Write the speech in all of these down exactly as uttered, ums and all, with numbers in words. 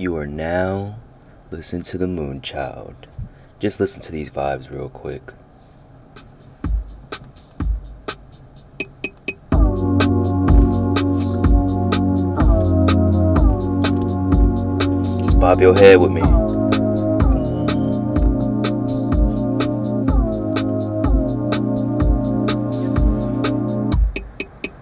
You are now listening to the Moonchild. Just listen to these vibes real quick. Just bob your head with me.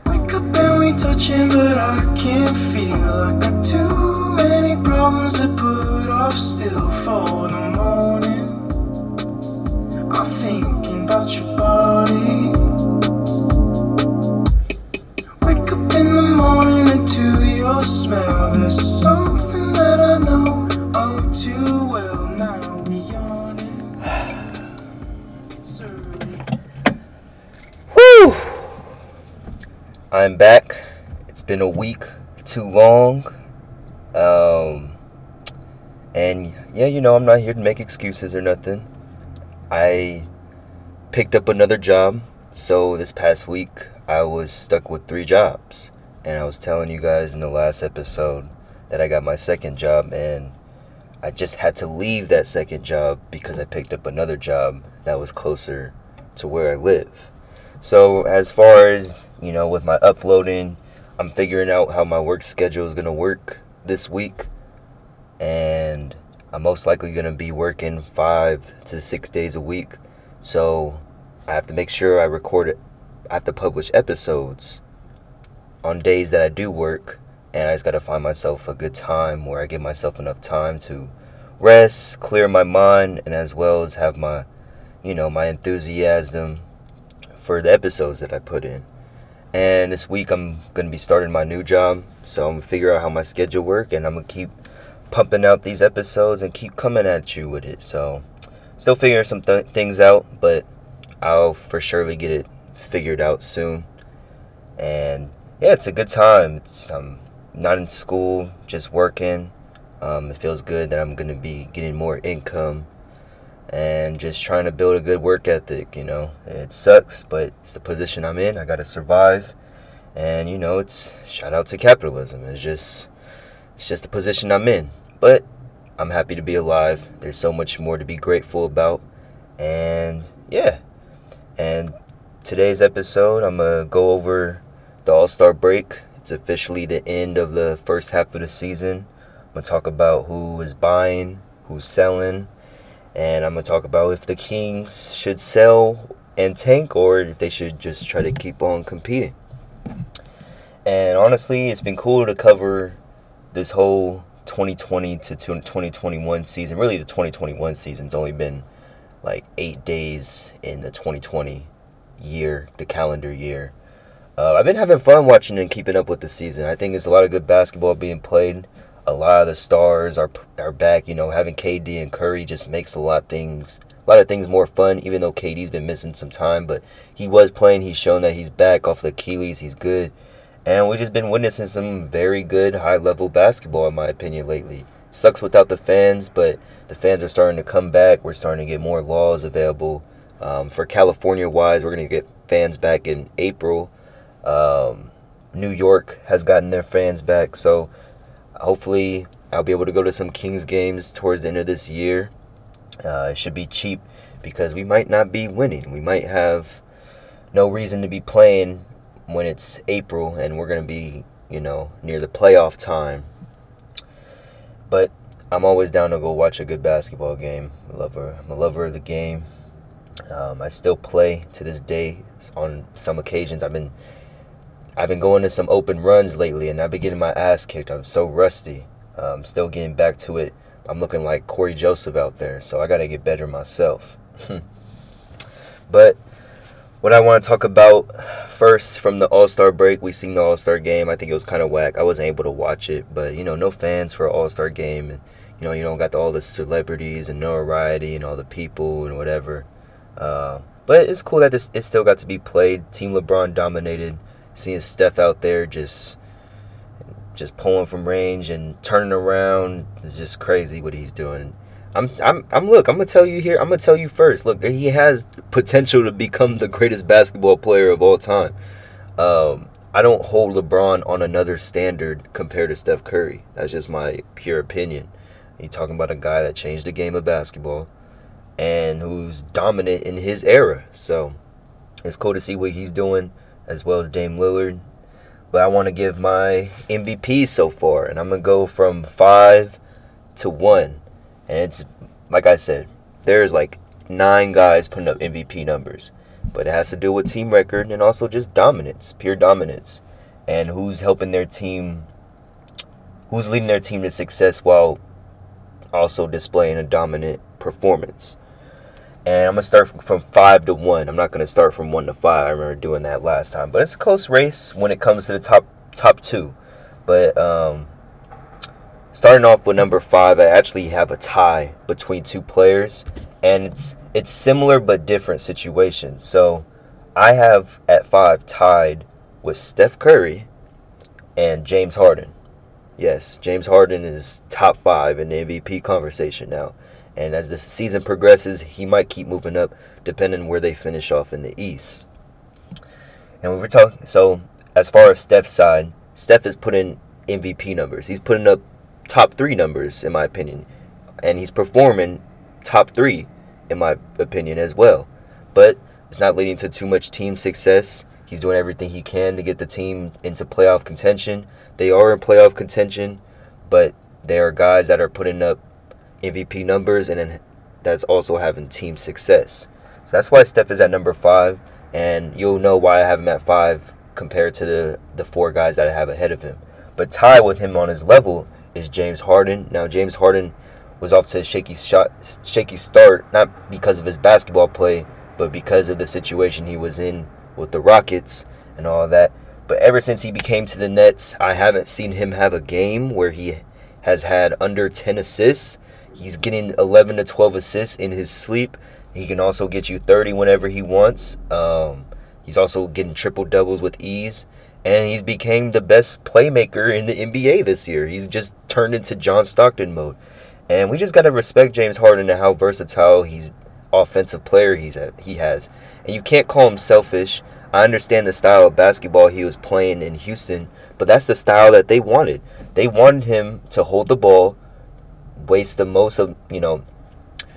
Wake up and we touching, but I can't feel. I got too many problems to put off still for the morning. I'm thinking about your body. Wake up in the morning and to your smell. There's something that I know all too well. Now we on it. It's early. Whew! I'm back. It's been a week too long. Um, and yeah, you know, I'm not here to make excuses or nothing. I picked up another job, so this past week I was stuck with three jobs, and I was telling you guys in the last episode that I got my second job, and I just had to leave that second job because I picked up another job that was closer to where I live. So as far as, you know, with my uploading, I'm figuring out how my work schedule is going to work this week, and I'm most likely going to be working five to six days a week, so I have to make sure I record it. I have to publish episodes on days that I do work, and I just got to find myself a good time where I give myself enough time to rest, clear my mind, and as well as have my, you know, my enthusiasm for the episodes that I put in. And this week I'm going to be starting my new job, so I'm going to figure out how my schedule works, and I'm going to keep pumping out these episodes and keep coming at you with it. So still figuring some th- things out, but I'll for surely get it figured out soon. And yeah, it's a good time. It's I'm not in school, just working. Um, it feels good that I'm gonna be getting more income and just trying to build a good work ethic. You know, it sucks, but it's the position I'm in. I gotta survive, and you know, it's shout out to capitalism. It's just it's just the position I'm in. But I'm happy to be alive. There's so much more to be grateful about. And yeah. And today's episode, I'm going to go over the All-Star break. It's officially the end of the first half of the season. I'm going to talk about who is buying, who's selling. And I'm going to talk about if the Kings should sell and tank or if they should just try to keep on competing. And honestly, it's been cool to cover this whole twenty twenty to twenty twenty-one season. Really, the twenty twenty-one season's only been like eight days in the twenty twenty year, the calendar year. Uh, I've been having fun watching and keeping up with the season. I think it's a lot of good basketball being played. A lot of the stars are are back. You know, having K D and Curry just makes a lot of things, a lot of things more fun. Even though K D's been missing some time, but he was playing. He's shown that he's back off the Achilles. He's good. And we've just been witnessing some very good high-level basketball, in my opinion, lately. Sucks without the fans, but the fans are starting to come back. We're starting to get more laws available. Um, for California-wise, we're going to get fans back in April. Um, New York has gotten their fans back. So hopefully I'll be able to go to some Kings games towards the end of this year. Uh, it should be cheap because we might not be winning. We might have no reason to be playing when it's April and we're going to be, you know, near the playoff time. But I'm always down to go watch a good basketball game. I'm a lover, I'm a lover of the game. Um, I still play to this day on some occasions. I've been I've been going to some open runs lately, and I've been getting my ass kicked. I'm so rusty. Uh, I'm still getting back to it. I'm looking like Corey Joseph out there, so I got to get better myself. But what I want to talk about first from the All-Star break, we seen the All-Star game. I think it was kind of whack. I wasn't able to watch it, but, you know, no fans for an All-Star game. And, you know, you don't got the, all the celebrities and notoriety and all the people and whatever. Uh, but it's cool that this, it still got to be played. Team LeBron dominated. Seeing Steph out there just just pulling from range and turning around. It's just crazy what he's doing. I'm, I'm, I'm. Look, I'm gonna tell you here. I'm gonna tell you first. Look, he has potential to become the greatest basketball player of all time. Um, I don't hold LeBron on another standard compared to Steph Curry. That's just my pure opinion. You're talking about a guy that changed the game of basketball and who's dominant in his era. So it's cool to see what he's doing, as well as Dame Lillard. But I want to give my M V P so far, and I'm going to go from five to one. And it's, like I said, there's like nine guys putting up M V P numbers. But it has to do with team record and also just dominance, pure dominance. And who's helping their team, who's leading their team to success while also displaying a dominant performance. And I'm going to start from five to one. I'm not going to start from one to five. I remember doing that last time. But it's a close race when it comes to the top top two. But um, starting off with number five, I actually have a tie between two players. And it's it's similar but different situations. So I have at five tied with Steph Curry and James Harden. Yes, James Harden is top five in the M V P conversation now. And as the season progresses, he might keep moving up depending where they finish off in the East. And we were talking, so as far as Steph's side, Steph is putting M V P numbers. He's putting up top three numbers, in my opinion. And he's performing top three, in my opinion, as well. But it's not leading to too much team success. He's doing everything he can to get the team into playoff contention. They are in playoff contention, but there are guys that are putting up M V P numbers, and then that's also having team success. So that's why Steph is at number five, and you'll know why I have him at five compared to the, the four guys that I have ahead of him. But tied with him on his level is James Harden. Now, James Harden was off to a shaky shot, shaky start, not because of his basketball play, but because of the situation he was in with the Rockets and all that. But ever since he became to the Nets, I haven't seen him have a game where he has had under ten assists. He's getting eleven to twelve assists in his sleep. He can also get you thirty whenever he wants. Um, he's also getting triple doubles with ease. And he's became the best playmaker in the N B A this year. He's just turned into John Stockton mode. And we just got to respect James Harden and how versatile he's offensive player he's at, he has. And you can't call him selfish. I understand the style of basketball he was playing in Houston, but that's the style that they wanted. They wanted him to hold the ball, waste the most of, you know,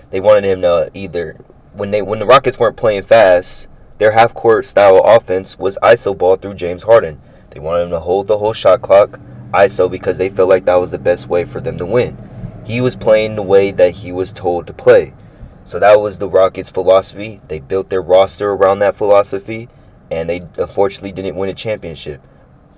they wanted him to either, when they when the Rockets weren't playing fast, their half-court style offense was iso ball through James Harden. They wanted him to hold the whole shot clock, iso, because they felt like that was the best way for them to win. He was playing the way that he was told to play. So that was the Rockets' philosophy. They built their roster around that philosophy, and they unfortunately didn't win a championship.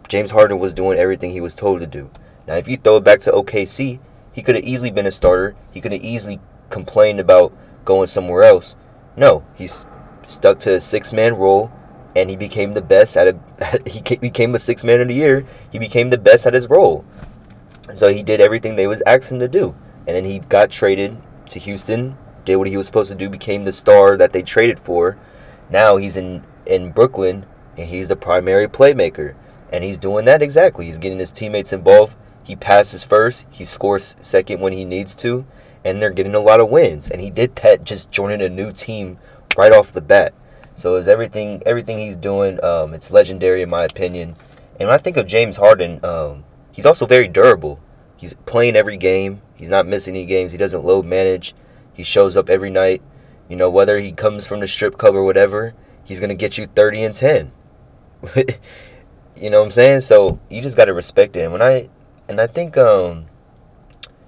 James Harden was doing everything he was told to do. Now, if you throw it back to O K C, he could have easily been a starter. He could have easily complained about going somewhere else. No, he's stuck to a six-man role, and he became the best at a. He became a six-man of the year. He became the best at his role. So he did everything they was asking him to do, and then he got traded to Houston, did what he was supposed to do, became the star that they traded for. Now he's in in Brooklyn, and he's the primary playmaker, and he's doing that exactly. He's getting his teammates involved. He passes first, he scores second when he needs to, and they're getting a lot of wins. And he did that just joining a new team right off the bat. So it's everything everything he's doing, um, it's legendary in my opinion. And when I think of James Harden, um, he's also very durable. He's playing every game. He's not missing any games. He doesn't load manage. He shows up every night. You know, whether he comes from the strip club or whatever, he's going to get you thirty and ten. You know what I'm saying? So you just got to respect it. And when I... And I think, um,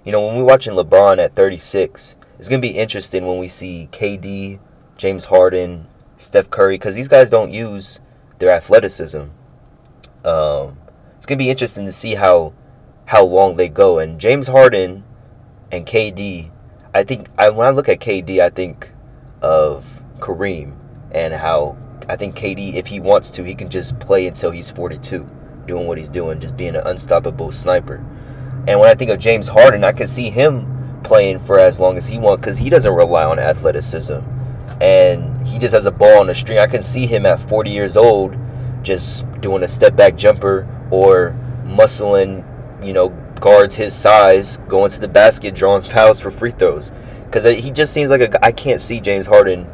you know, when we're watching LeBron at thirty-six, it's going to be interesting when we see K D, James Harden, Steph Curry, because these guys don't use their athleticism. Um, it's going to be interesting to see how how long they go. And James Harden and K D, I think, I, when I look at K D, I think of Kareem and how I think K D, if he wants to, he can just play until he's forty-two. Doing what he's doing, just being an unstoppable sniper. And when I think of James Harden, I can see him playing for as long as he wants because he doesn't rely on athleticism. And he just has a ball on the string. I can see him at forty years old just doing a step-back jumper or muscling, you know, guards his size, going to the basket, drawing fouls for free throws. Because he just seems like a I can't see James Harden.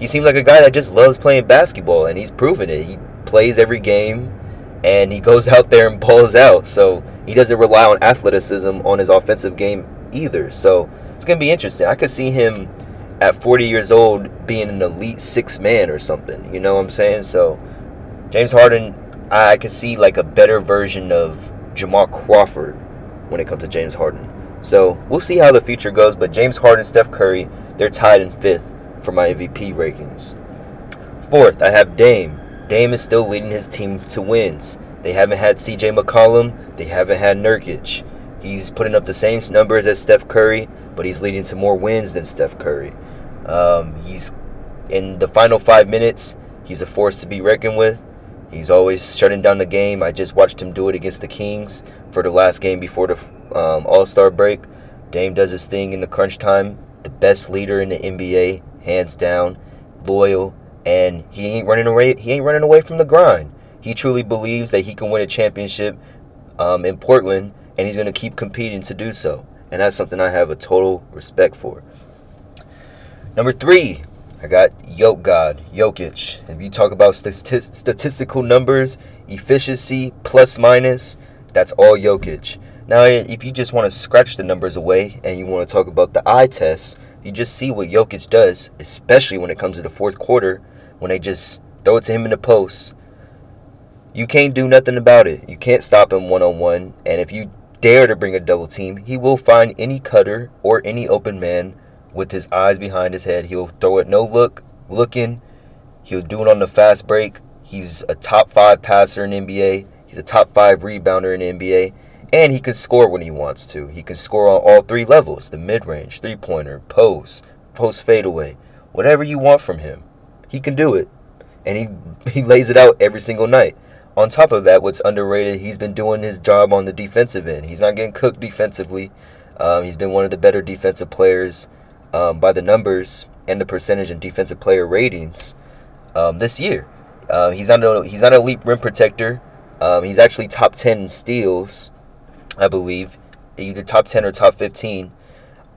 He seems like a guy that just loves playing basketball, and he's proven it. He plays every game. and he goes out there and balls out. So he doesn't rely on athleticism on his offensive game either. So it's going to be interesting. I could see him at forty years old being an elite six man or something. You know what I'm saying? So James Harden, I could see like a better version of Jamal Crawford when it comes to James Harden. So we'll see how the future goes. But James Harden, Steph Curry, they're tied in fifth for my M V P rankings. Fourth, I have Dame. Dame is still leading his team to wins. They haven't had C J McCollum. They haven't had Nurkic. He's putting up the same numbers as Steph Curry, but he's leading to more wins than Steph Curry. Um, he's in the final five minutes. He's a force to be reckoned with. He's always shutting down the game. I just watched him do it against the Kings for the last game before the um, All-Star break. Dame does his thing in the crunch time. The best leader in the N B A, hands down, loyal, and he ain't running away. He ain't running away from the grind. He truly believes that he can win a championship um, in Portland, and he's going to keep competing to do so. And that's something I have a total respect for. Number three, I got Yoke God, Jokic. If you talk about statist- statistical numbers, efficiency, plus minus, that's all Jokic. Now, if you just want to scratch the numbers away and you want to talk about the eye test, you just see what Jokic does, especially when it comes to the fourth quarter, when they just throw it to him in the post. You can't do nothing about it. You can't stop him one-on-one. And if you dare to bring a double team, he will find any cutter or any open man with his eyes behind his head. He'll throw it no look, looking. He'll do it on the fast break. He's a top five passer in the N B A. He's a top five rebounder in the N B A. And he can score when he wants to. He can score on all three levels. The mid-range, three-pointer, post, post fadeaway. Whatever you want from him, he can do it. And he, he lays it out every single night. On top of that, what's underrated, he's been doing his job on the defensive end. He's not getting cooked defensively. Um, he's been one of the better defensive players um, by the numbers and the percentage and defensive player ratings um, this year. Uh, he's not a, he's not an elite rim protector. Um, he's actually top ten in steals, I believe, either top ten or top fifteen.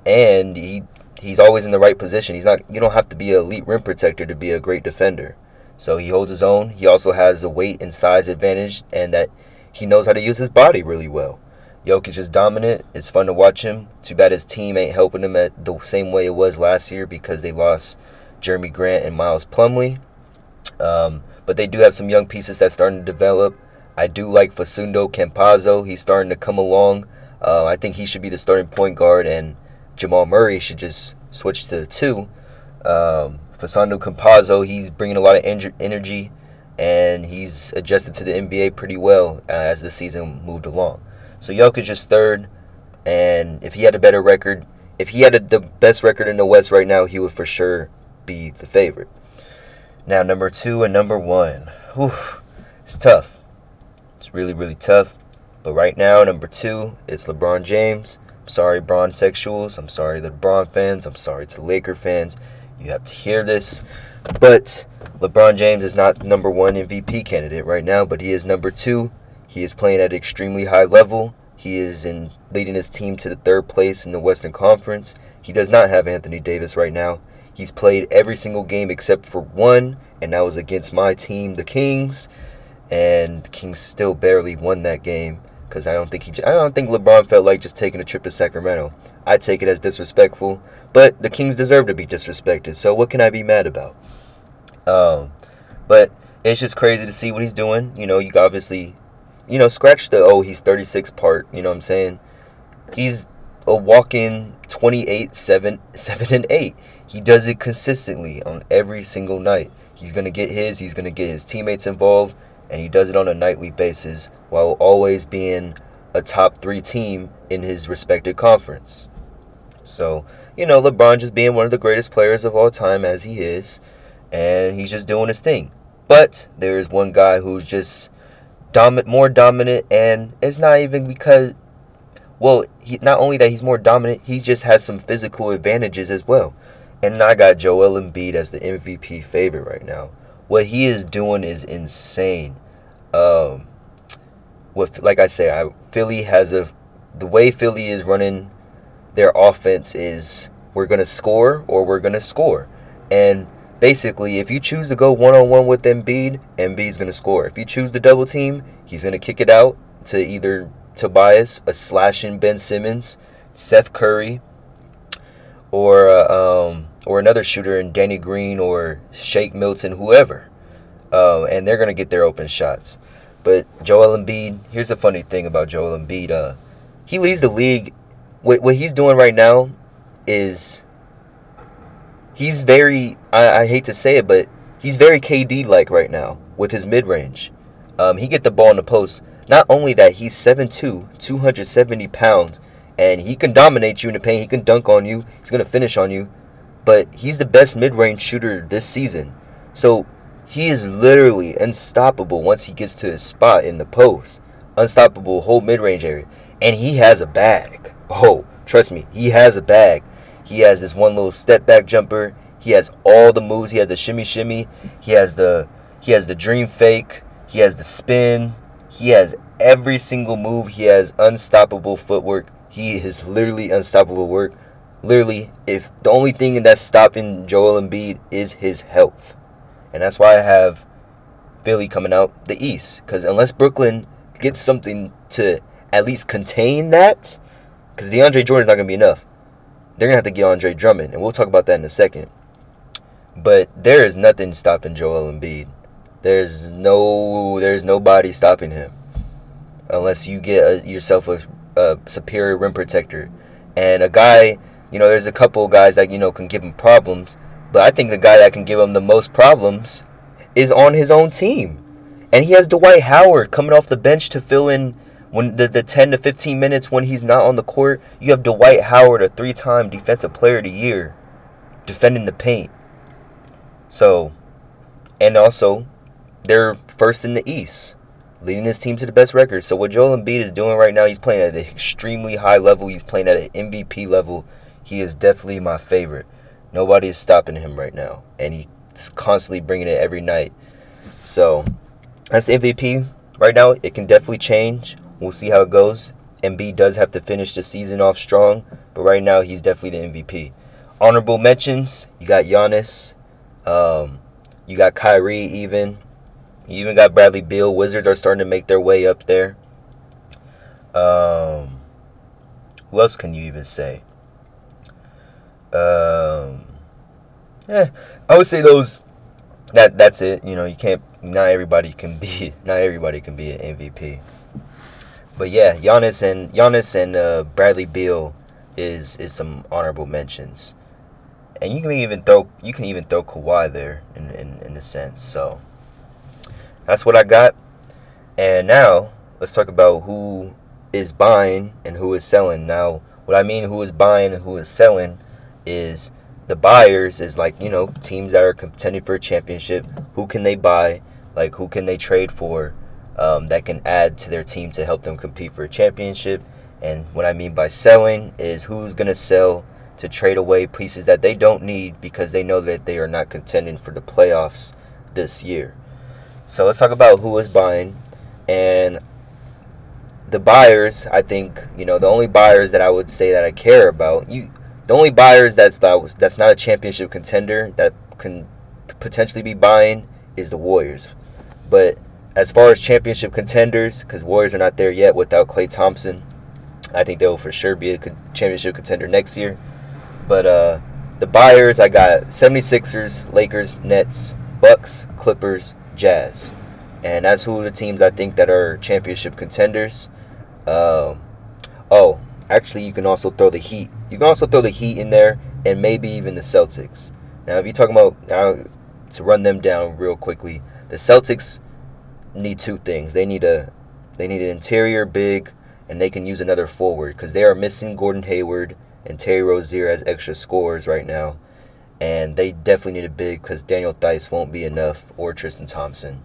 And he he's always in the right position. He's not you don't have to be an elite rim protector to be a great defender. So he holds his own. He also has a weight and size advantage, and that he knows how to use his body really well. Jokic is dominant. It's fun to watch him. Too bad his team ain't helping him at the same way it was last year because they lost Jeremy Grant and Miles Plumlee. Um, but they do have some young pieces that's starting to develop. I do like Facundo Campazzo. He's starting to come along. Uh, I think he should be the starting point guard, and Jamal Murray should just switch to the two. Um, Facundo Campazzo, he's bringing a lot of en- energy, and he's adjusted to the N B A pretty well uh, as the season moved along. So Jokic is third, and if he had a better record, if he had a, the best record in the West right now, he would for sure be the favorite. Now, number two and number one. Oof, it's tough. It's really, really tough. But right now, number two, it's LeBron James. I'm sorry, Bron sexuals. I'm sorry, the LeBron fans. I'm sorry to Laker fans. You have to hear this, but LeBron James is not number one M V P candidate right now, but he is number two. He is playing at an extremely high level. He is in leading his team to the third place in the Western Conference. He does not have Anthony Davis right now. He's played every single game except for one, and that was against my team, the Kings, and the Kings still barely won that game because I don't think he. I don't think LeBron felt like just taking a trip to Sacramento. I take it as disrespectful, but the Kings deserve to be disrespected, so what can I be mad about? Um, but it's just crazy to see what he's doing. You know, you obviously, you know, scratch the, oh, he's thirty-six part, you know what I'm saying? He's a walk-in twenty-eight, seven, seven, and eight. He does it consistently on every single night. He's going to get his, he's going to get his teammates involved, and he does it on a nightly basis while always being a top three team in his respective conference. So, you know, LeBron just being one of the greatest players of all time as he is, and he's just doing his thing. But there is one guy who's just dominant, more dominant, and it's not even because, well, he, not only that he's more dominant, he just has some physical advantages as well. And I got Joel Embiid as the M V P favorite right now. What he is doing is insane. Um, with, like I say, I, Philly has a, the way Philly is running their offense is we're going to score or we're going to score. And basically, if you choose to go one-on-one with Embiid, Embiid's going to score. If you choose to double team, he's going to kick it out to either Tobias, a slashing Ben Simmons, Seth Curry, or uh, um, or another shooter in Danny Green or Shake Milton, whoever. Uh, and they're going to get their open shots. But Joel Embiid, here's the funny thing about Joel Embiid. Uh, he leads the league. What, what he's doing right now is... He's very, I, I hate to say it, but he's very K D-like right now with his mid-range. Um, he get the ball in the post. Not only that, he's seven two, two hundred seventy pounds, and he can dominate you in the paint. He can dunk on you. He's going to finish on you. But he's the best mid-range shooter this season. So he is literally unstoppable once he gets to his spot in the post. Unstoppable whole mid-range area. And he has a bag. Oh, trust me, he has a bag. He has this one little step back jumper. He has all the moves. He has the shimmy shimmy. He has the he has the dream fake. He has the spin. He has every single move. He has unstoppable footwork. He is literally unstoppable work. Literally, if the only thing that's stopping Joel Embiid is his health. And that's why I have Philly coming out the East. Because unless Brooklyn gets something to at least contain that, because DeAndre Jordan's not going to be enough. They're going to have to get Andre Drummond, and we'll talk about that in a second. But there is nothing stopping Joel Embiid. There's no, there's nobody stopping him. Unless you get a, yourself a, a superior rim protector. And a guy, you know, there's a couple of guys that, you know, can give him problems. But I think the guy that can give him the most problems is on his own team. And he has Dwight Howard coming off the bench to fill in. When the, the ten to fifteen minutes when he's not on the court, you have Dwight Howard, a three-time defensive player of the year, defending the paint. So, and also, they're first in the East, leading this team to the best record. So what Joel Embiid is doing right now, he's playing at an extremely high level. He's playing at an M V P level. He is definitely my favorite. Nobody is stopping him right now, and he's constantly bringing it every night. So, that's the M V P right now. It can definitely change. We'll see how it goes. Embiid does have to finish the season off strong, but right now he's definitely the M V P. Honorable mentions, you got Giannis, um, you got Kyrie even. You even got Bradley Beal. Wizards are starting to make their way up there. Um, who else can you even say? Um, eh, I would say those. That that's it. You know, you can't. Not everybody can be. Not everybody can be an M V P. But yeah, Giannis and Giannis and uh, Bradley Beal is is some honorable mentions, and you can even throw you can even throw Kawhi there in, in in a sense. So that's what I got. And now let's talk about who is buying and who is selling. Now, what I mean who is buying and who is selling is the buyers is like you know teams that are contending for a championship. Who can they buy? Like who can they trade for? Um, that can add to their team to help them compete for a championship. And what I mean by selling is who's going to sell to trade away pieces that they don't need because they know that they are not contending for the playoffs this year. So let's talk about who is buying. And the buyers, I think, you know, the only buyers that I would say that I care about, you, the only buyers that's the, that's not a championship contender that can potentially be buying is the Warriors. But as far as championship contenders, because Warriors are not there yet without Klay Thompson, I think they'll for sure be a championship contender next year. But uh, the buyers, I got seventy-sixers, Lakers, Nets, Bucks, Clippers, Jazz. And that's who the teams I think that are championship contenders. Uh, oh, actually, you can also throw the Heat. You can also throw the Heat in there and maybe even the Celtics. Now, if you're talking about, uh, to run them down real quickly, the Celtics need two things. They need a they need an interior big, and they can use another forward because they are missing Gordon Hayward and Terry Rozier as extra scorers right now, and they definitely need a big because Daniel Theis won't be enough or Tristan Thompson.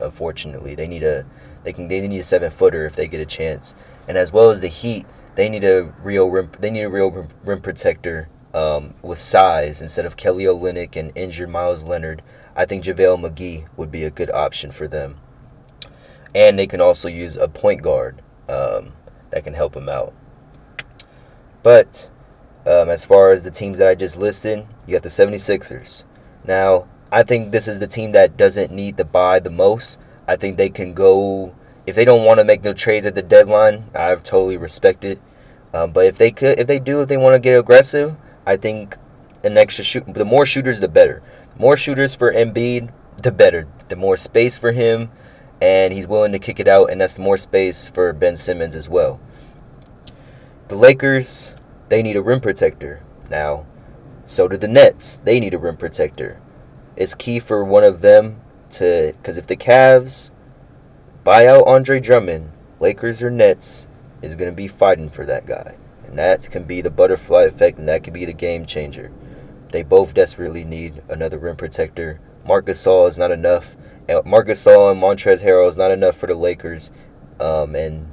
Unfortunately, they need a they can they need a seven footer if they get a chance, and as well as the Heat, they need a real rim they need a real rim, rim protector um, with size instead of Kelly Olynyk and injured Myles Leonard. I think JaVale McGee would be a good option for them. And they can also use a point guard um, that can help them out. But um, as far as the teams that I just listed, you got the seventy-sixers. Now, I think this is the team that doesn't need to buy the most. I think they can go, if they don't want to make no trades at the deadline, I totally respect it. Um, but if they could, if they do, if they want to get aggressive, I think an extra shoot, the more shooters, the better. The more shooters for Embiid, the better. The more space for him, and he's willing to kick it out, and that's the more space for Ben Simmons as well. The Lakers, they need a rim protector. Now, so do the Nets. They need a rim protector. It's key for one of them to, because if the Cavs buy out Andre Drummond, Lakers or Nets is going to be fighting for that guy. And that can be the butterfly effect, and that can be the game changer. They both desperately need another rim protector. Marc Gasol is not enough. Marc Gasol and Montrezl Harrell is not enough for the Lakers. Um, and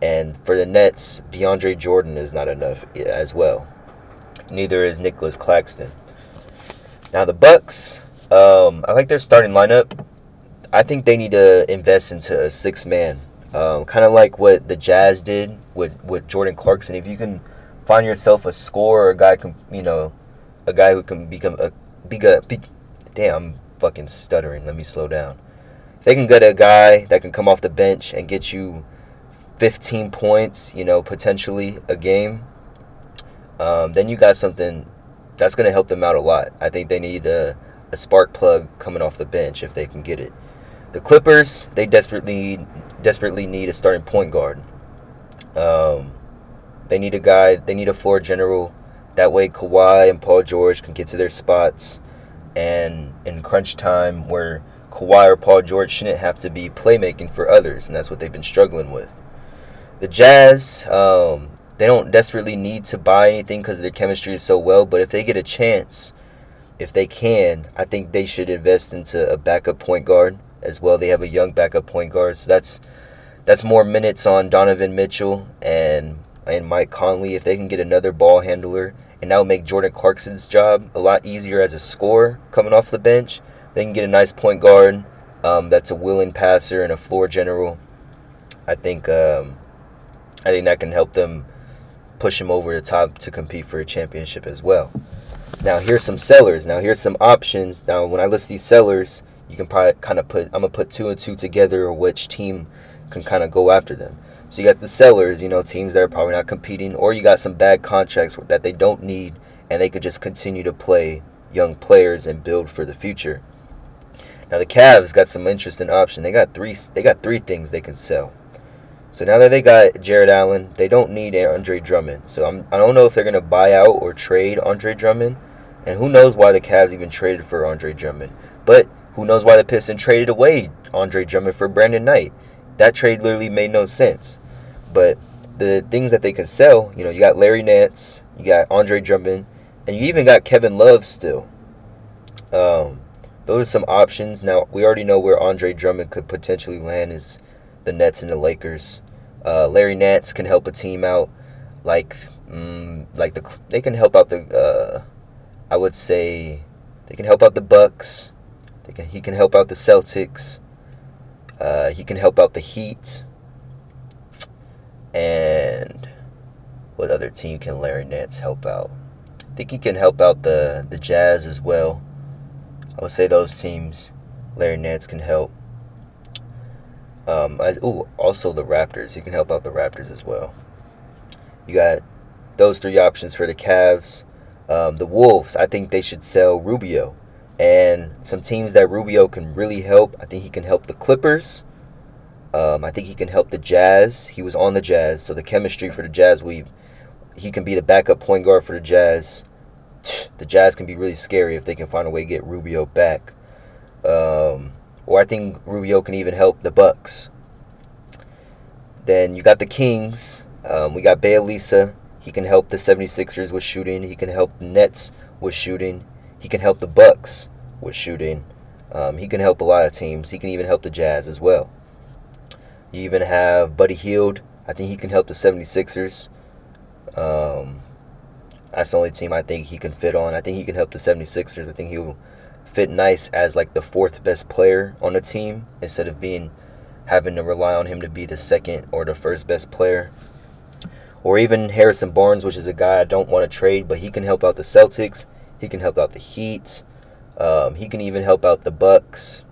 and for the Nets, DeAndre Jordan is not enough as well. Neither is Nicholas Claxton. Now the Bucks, um, I like their starting lineup. I think they need to invest into a six-man. Um, kind of like what the Jazz did with, with Jordan Clarkson. If you can find yourself a scorer, a guy can, you know, a guy who can become a big, big damn, I'm fucking stuttering. Let me slow down. If they can get a guy that can come off the bench and get you fifteen points, you know, potentially a game, um, then you got something that's going to help them out a lot. I think they need a, a spark plug coming off the bench if they can get it. The Clippers, they desperately desperately need a starting point guard. Um, they need a guy, they need a floor general. That way Kawhi and Paul George can get to their spots. And in crunch time where Kawhi or Paul George shouldn't have to be playmaking for others. And that's what they've been struggling with. The Jazz, um, they don't desperately need to buy anything because their chemistry is so well. But if they get a chance, if they can, I think they should invest into a backup point guard as well. They have a young backup point guard. So that's that's more minutes on Donovan Mitchell and, and Mike Conley. If they can get another ball handler, and that will make Jordan Clarkson's job a lot easier as a scorer coming off the bench. They can get a nice point guard um, that's a willing passer and a floor general. I think um, I think that can help them push him over the top to compete for a championship as well. Now here's some sellers. Now here's some options. Now when I list these sellers, you can probably kind of put, I'm gonna put two and two together, which team can kind of go after them. So you got the sellers, you know, teams that are probably not competing, or you got some bad contracts that they don't need and they could just continue to play young players and build for the future. Now the Cavs got some interesting option. They got three they got three things they can sell. So now that they got Jared Allen, they don't need Andre Drummond. So I'm, I don't know if they're going to buy out or trade Andre Drummond. And who knows why the Cavs even traded for Andre Drummond. But who knows why the Pistons traded away Andre Drummond for Brandon Knight. That trade literally made no sense. But the things that they can sell, you know, you got Larry Nance, you got Andre Drummond, and you even got Kevin Love still. Um, those are some options. Now, we already know where Andre Drummond could potentially land is the Nets and the Lakers. Uh, Larry Nance can help a team out like um, like the they can help out the uh, I would say they can help out the Bucks. They can he can help out the Celtics. Uh, he can help out the Heat. And what other team can Larry Nance help out? I think he can help out the, the Jazz as well. I would say those teams Larry Nance can help. Um, I, ooh, also the Raptors. He can help out the Raptors as well. You got those three options for the Cavs. Um, the Wolves, I think they should sell Rubio. And some teams that Rubio can really help, I think he can help the Clippers. Um, I think he can help the Jazz. He was on the Jazz, so the chemistry for the Jazz, we he can be the backup point guard for the Jazz. The Jazz can be really scary if they can find a way to get Rubio back. Um, or I think Rubio can even help the Bucks. Then you got the Kings. Um, we got Bailisa. He can help the 76ers with shooting. He can help the Nets with shooting. He can help the Bucks with shooting. Um, he can help a lot of teams. He can even help the Jazz as well. You even have Buddy Hield. I think he can help the 76ers. Um, that's the only team I think he can fit on. I think he can help the 76ers. I think he'll fit nice as like the fourth best player on the team instead of being having to rely on him to be the second or the first best player. Or even Harrison Barnes, which is a guy I don't want to trade, but he can help out the Celtics. He can help out the Heat. Um, he can even help out the Bucks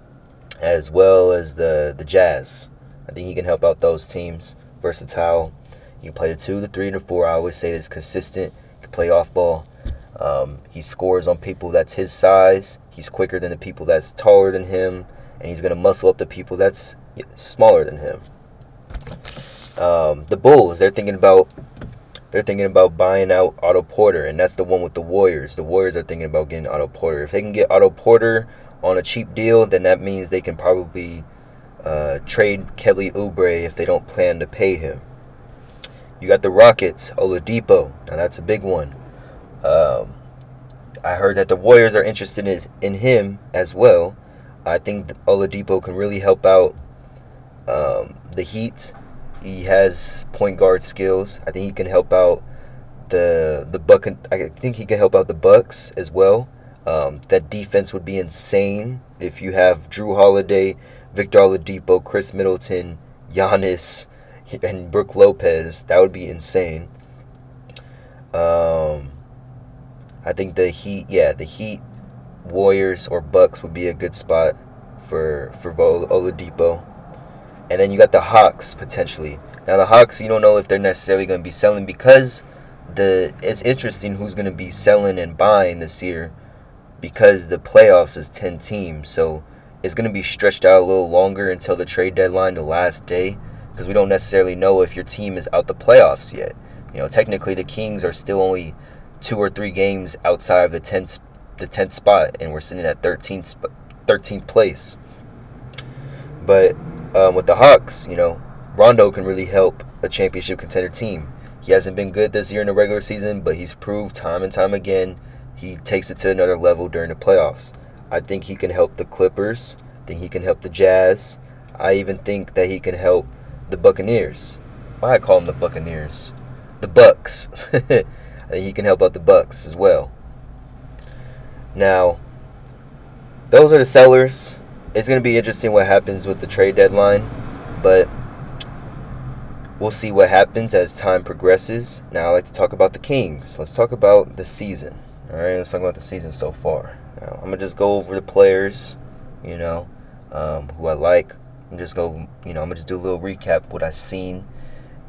as well as the, the Jazz. I think he can help out those teams. Versatile. He can play the two, the three, and the four. I always say this, consistent. He can play off ball. Um, he scores on people that's his size. He's quicker than the people that's taller than him. And he's going to muscle up the people that's smaller than him. Um, the Bulls, they're thinking about they're thinking about buying out Otto Porter, and that's the one with the Warriors. The Warriors are thinking about getting Otto Porter. If they can get Otto Porter on a cheap deal, then that means they can probably uh, trade Kelly Oubre if they don't plan to pay him. You got the Rockets, Oladipo. Now that's a big one. Um, I heard that the Warriors are interested in, in him as well. I think Oladipo can really help out um, the Heat. He has point guard skills. I think he can help out the the Buck. I think he can help out the Bucks as well. Um, that defense would be insane if you have Drew Holiday, Victor Oladipo, Chris Middleton, Giannis, and Brooke Lopez. That would be insane. Um, I think the Heat, yeah, the Heat, Warriors, or Bucks would be a good spot for for Vol- Oladipo. And then you got the Hawks, potentially. Now, the Hawks, you don't know if they're necessarily going to be selling, because the it's interesting who's going to be selling and buying this year, because the playoffs is ten teams. So it's going to be stretched out a little longer until the trade deadline, the last day, because we don't necessarily know if your team is out the playoffs yet. You know, technically, the Kings are still only two or three games outside of the tenth, the tenth spot, and we're sitting at thirteenth, thirteenth place. But... Um, with the Hawks, you know, Rondo can really help a championship contender team. He hasn't been good this year in the regular season, but he's proved time and time again he takes it to another level during the playoffs. I think he can help the Clippers. I think he can help the Jazz. I even think that he can help the Buccaneers. Why I call them the Buccaneers? The Bucks. I think he can help out the Bucks as well. Now, those are the sellers. It's going to be interesting what happens with the trade deadline, but we'll see what happens as time progresses. Now, I like to talk about the Kings. Let's talk about the season. All right, let's talk about the season so far. Now, I'm going to just go over the players, you know, um, who I like. I'm just going to, you know, I'm going to just do a little recap of what I've seen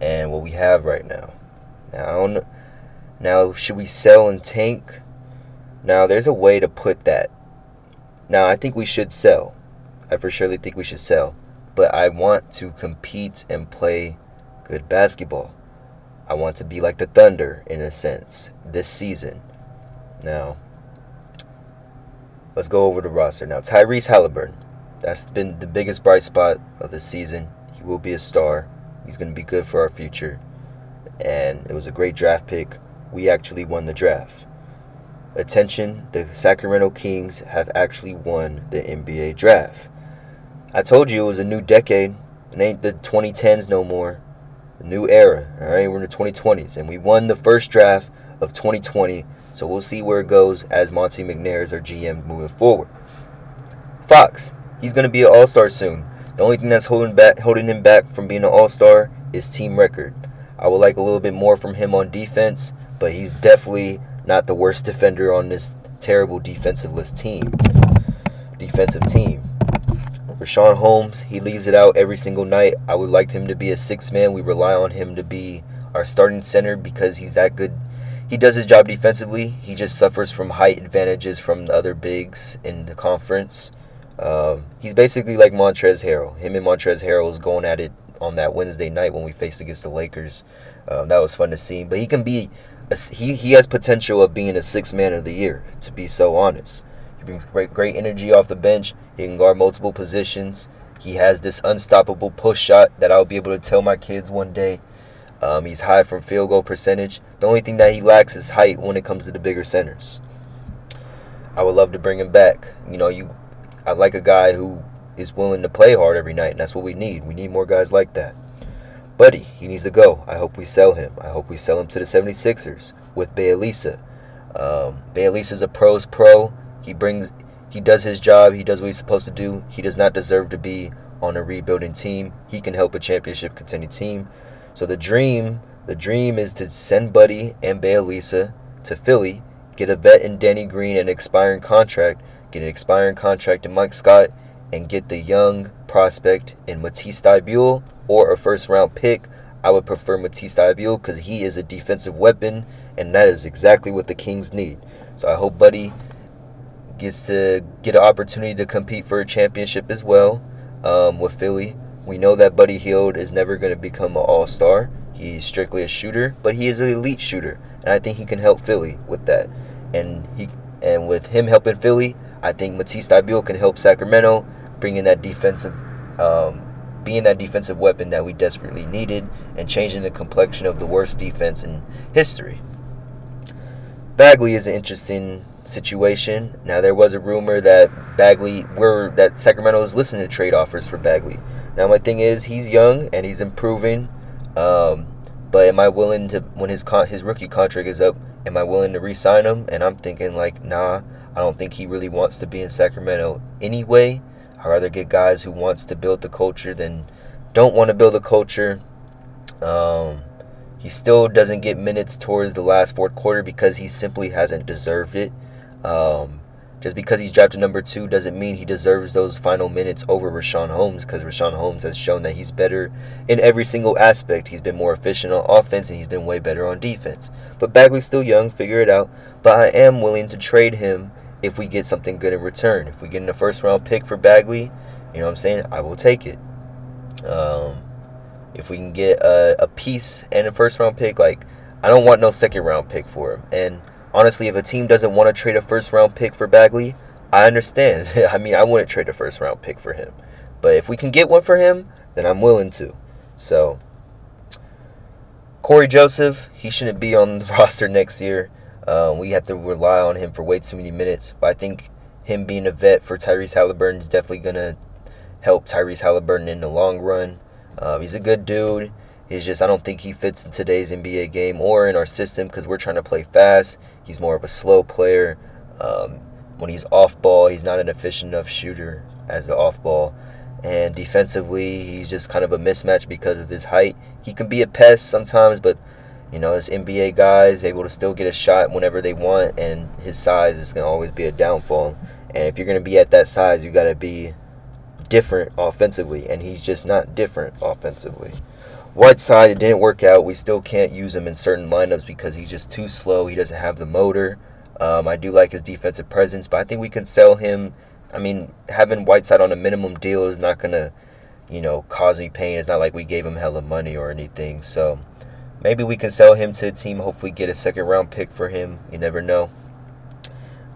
and what we have right now. Now, I don't know. Now, should we sell and tank? Now, there's a way to put that. Now, I think we should sell. I for surely think we should sell, but I want to compete and play good basketball. I want to be like the Thunder, in a sense, this season. Now, let's go over the roster. Now, Tyrese Halliburton, that's been the biggest bright spot of the season. He will be a star. He's going to be good for our future, and it was a great draft pick. We actually won the draft. Attention, the Sacramento Kings have actually won the N B A draft. I told you it was a new decade. It ain't the twenty tens no more. A new era. All right, we're in the twenty twenties. And we won the first draft of twenty twenty. So we'll see where it goes as Monty McNair is our G M moving forward. Fox, he's going to be an all-star soon. The only thing that's holding back, holding him back from being an all-star is team record. I would like a little bit more from him on defense, but he's definitely not the worst defender on this terrible defensiveless team. Defensive team. Rashawn Holmes, he leaves it out every single night. I would like him to be a sixth man. We rely on him to be our starting center because he's that good. He does his job defensively. He just suffers from height advantages from the other bigs in the conference. Um, he's basically like Montrezl Harrell. Him and Montrezl Harrell is going at it on that Wednesday night when we faced against the Lakers. Um, that was fun to see. But he can be... He he has potential of being a sixth man of the year, to be so honest. He brings great great energy off the bench. He can guard multiple positions. He has this unstoppable push shot that I'll be able to tell my kids one day. Um, he's high from field goal percentage. The only thing that he lacks is height when it comes to the bigger centers. I would love to bring him back. You know, you I like a guy who is willing to play hard every night, and that's what we need. We need more guys like that. Buddy, he needs to go. I hope we sell him. I hope we sell him to the seventy-sixers with Bailisa. Um, Bailisa is a pro's pro. He brings, he does his job. He does what he's supposed to do. He does not deserve to be on a rebuilding team. He can help a championship contending team. So the dream, the dream is to send Buddy and Bailisa to Philly, get a vet in Danny Green and an expiring contract, get an expiring contract in Mike Scott, and get the young prospect in Matisse Thybulle or a first-round pick. I would prefer Matisse Thybulle because he is a defensive weapon, and that is exactly what the Kings need. So I hope Buddy gets to get an opportunity to compete for a championship as well um, with Philly. We know that Buddy Hield is never going to become an all-star. He's strictly a shooter, but he is an elite shooter, and I think he can help Philly with that. And he and with him helping Philly, I think Matisse Thybulle can help Sacramento, bringing that defensive, um, being that defensive weapon that we desperately needed, and changing the complexion of the worst defense in history. Bagley is an interesting situation. Now, there was a rumor that Bagley, where that Sacramento is listening to trade offers for Bagley. Now, my thing is, he's young and he's improving. Um, but am I willing to, when his con- his rookie contract is up, am I willing to re-sign him? And I'm thinking, like, nah, I don't think he really wants to be in Sacramento anyway. I'd rather get guys who wants to build the culture than don't want to build a culture. Um, he still doesn't get minutes towards the last fourth quarter because he simply hasn't deserved it. Um, just because he's drafted number two doesn't mean he deserves those final minutes over Rashawn Holmes, because Rashawn Holmes has shown that he's better in every single aspect. He's been more efficient on offense, and he's been way better on defense. But Bagley's still young, figure it out. But I am willing to trade him if we get something good in return. If we get in the first round pick for Bagley, you know what I'm saying, I will take it. Um, if we can get a, a piece and a first round pick, like, I don't want no second round pick for him. And honestly, if a team doesn't want to trade a first-round pick for Bagley, I understand. I mean, I wouldn't trade a first-round pick for him. But if we can get one for him, then I'm willing to. So, Corey Joseph, he shouldn't be on the roster next year. Uh, we have to rely on him for way too many minutes. But I think him being a vet for Tyrese Halliburton is definitely going to help Tyrese Halliburton in the long run. Uh, he's a good dude. It's just I don't think he fits in today's N B A game or in our system because we're trying to play fast. He's more of a slow player. Um, when he's off ball, he's not an efficient enough shooter as the off ball. And defensively, he's just kind of a mismatch because of his height. He can be a pest sometimes, but, you know, this N B A guy is able to still get a shot whenever they want, and his size is going to always be a downfall. And if you're going to be at that size, you got to be different offensively, and he's just not different offensively. Whiteside, it didn't work out. We still can't use him in certain lineups because he's just too slow. He doesn't have the motor. Um, I do like his defensive presence, but I think we can sell him. I mean, having Whiteside on a minimum deal is not going to, you know, cause any pain. It's not like we gave him hella money or anything. So maybe we can sell him to a team, hopefully get a second-round pick for him. You never know.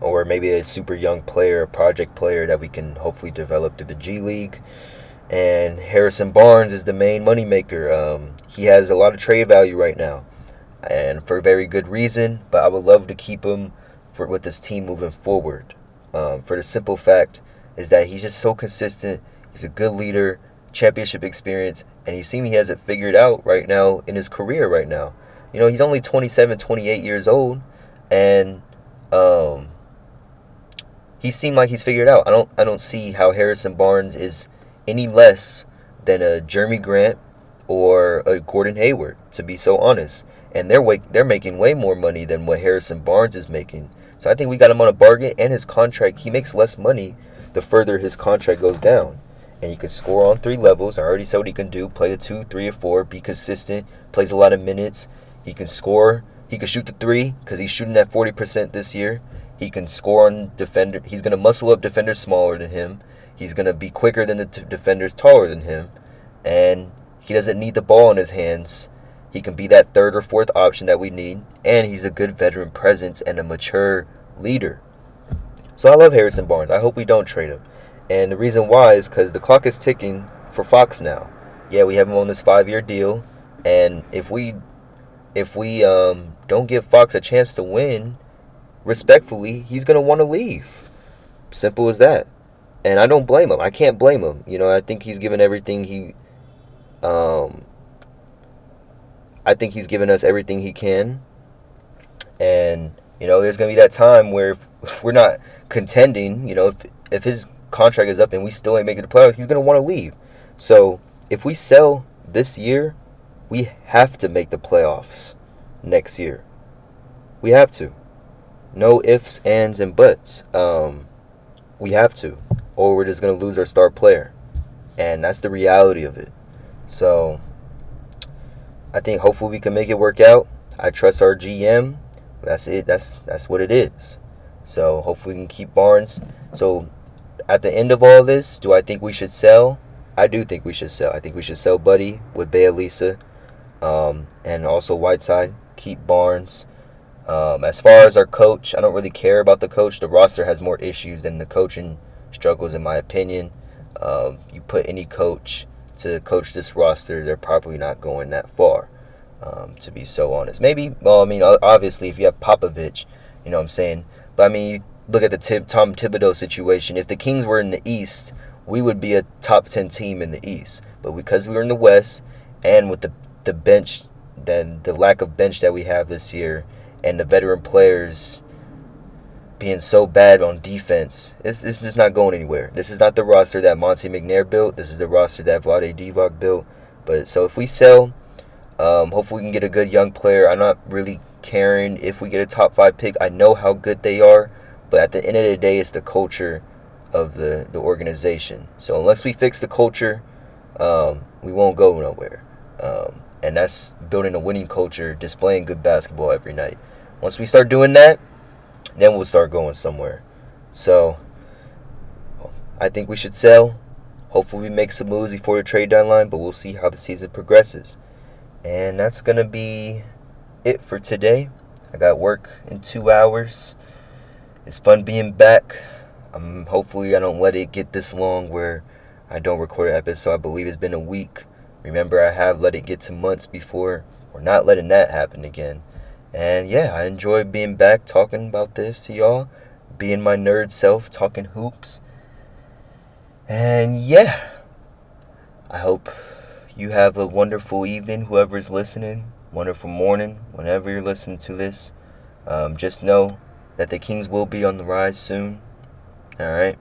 Or maybe a super young player, a project player that we can hopefully develop through the G League. And Harrison Barnes is the main moneymaker. Um, he has a lot of trade value right now, and for very good reason. But I would love to keep him for with this team moving forward. Um, for the simple fact is that he's just so consistent. He's a good leader, championship experience, and he seems he has it figured out right now in his career right now. You know, he's only twenty-seven, twenty-eight years old, and um, he seemed like he's figured it out. I don't, I don't see how Harrison Barnes is any less than a Jeremy Grant or a Gordon Hayward, to be so honest. And they're way, they're making way more money than what Harrison Barnes is making. So I think we got him on a bargain, and his contract, he makes less money the further his contract goes down. And he can score on three levels. I already said what he can do. Play the two, three, or four. Be consistent. Plays a lot of minutes. He can score. He can shoot the three because he's shooting at forty percent this year. He can score on defender. He's going to muscle up defenders smaller than him. He's going to be quicker than the t- defenders taller than him. And he doesn't need the ball in his hands. He can be that third or fourth option that we need. And he's a good veteran presence and a mature leader. So I love Harrison Barnes. I hope we don't trade him. And the reason why is because the clock is ticking for Fox now. Yeah, we have him on this five-year deal. And if we if we um, don't give Fox a chance to win, respectfully, he's going to want to leave. Simple as that. And I don't blame him. I can't blame him. You know, I think he's given everything he, um, I think he's given us everything he can. And, you know, there's going to be that time where if, if we're not contending, you know, if, if his contract is up and we still ain't making the playoffs, he's going to want to leave. So if we sell this year, we have to make the playoffs next year. We have to. No ifs, ands, and buts. Um, We have to, or we're just going to lose our star player. And that's the reality of it. So I think hopefully we can make it work out. I trust our G M. That's it. That's that's what it is. So hopefully we can keep Barnes. So at the end of all this, do I think we should sell? I do think we should sell. I think we should sell Buddy with Bailisa, um, and also Whiteside. Keep Barnes. Um, as far as our coach, I don't really care about the coach. The roster has more issues than the coaching struggles, in my opinion. Um, you put any coach to coach this roster, they're probably not going that far, um, to be so honest. Maybe, well, I mean, obviously, if you have Popovich, you know what I'm saying? But, I mean, you look at the Tib- Tom Thibodeau situation. If the Kings were in the East, we would be a top ten team in the East. But because we were in the West, and with the, the bench, then the lack of bench that we have this year, and the veteran players being so bad on defense, it's, it's just not going anywhere. This is not the roster that Monty McNair built. This is the roster that Vlade Divac built. But so if we sell, um, hopefully we can get a good young player. I'm not really caring if we get a top five pick. I know how good they are. But at the end of the day, it's the culture of the, the organization. So unless we fix the culture, um, we won't go nowhere. Um, and that's building a winning culture, displaying good basketball every night. Once we start doing that, then we'll start going somewhere. So I think we should sell. Hopefully we make some moves before the trade deadline, but we'll see how the season progresses. And that's going to be it for today. I got work in two hours. It's fun being back. Um, hopefully I don't let it get this long where I don't record an episode. I believe it's been a week. Remember, I have let it get to months before. We're not letting that happen again. And yeah, I enjoy being back talking about this to y'all, being my nerd self, talking hoops. And yeah, I hope you have a wonderful evening, whoever's listening, wonderful morning, whenever you're listening to this. Um, just know that the Kings will be on the rise soon, all right?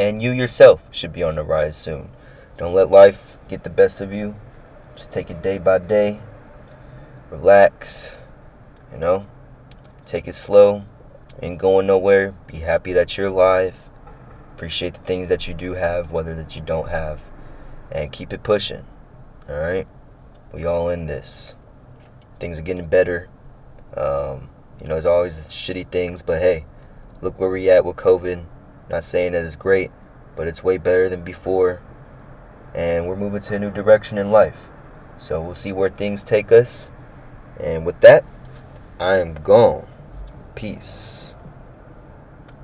And you yourself should be on the rise soon. Don't let life get the best of you. Just take it day by day, relax. You know, take it slow, ain't going nowhere. Be happy that you're alive. Appreciate the things that you do have, whether that you don't have. And keep it pushing, all right? We all in this. Things are getting better. Um, you know, there's always shitty things, but hey, look where we at with COVID. Not saying that it's great, but it's way better than before. And we're moving to a new direction in life. So we'll see where things take us. And with that, I am gone. Peace.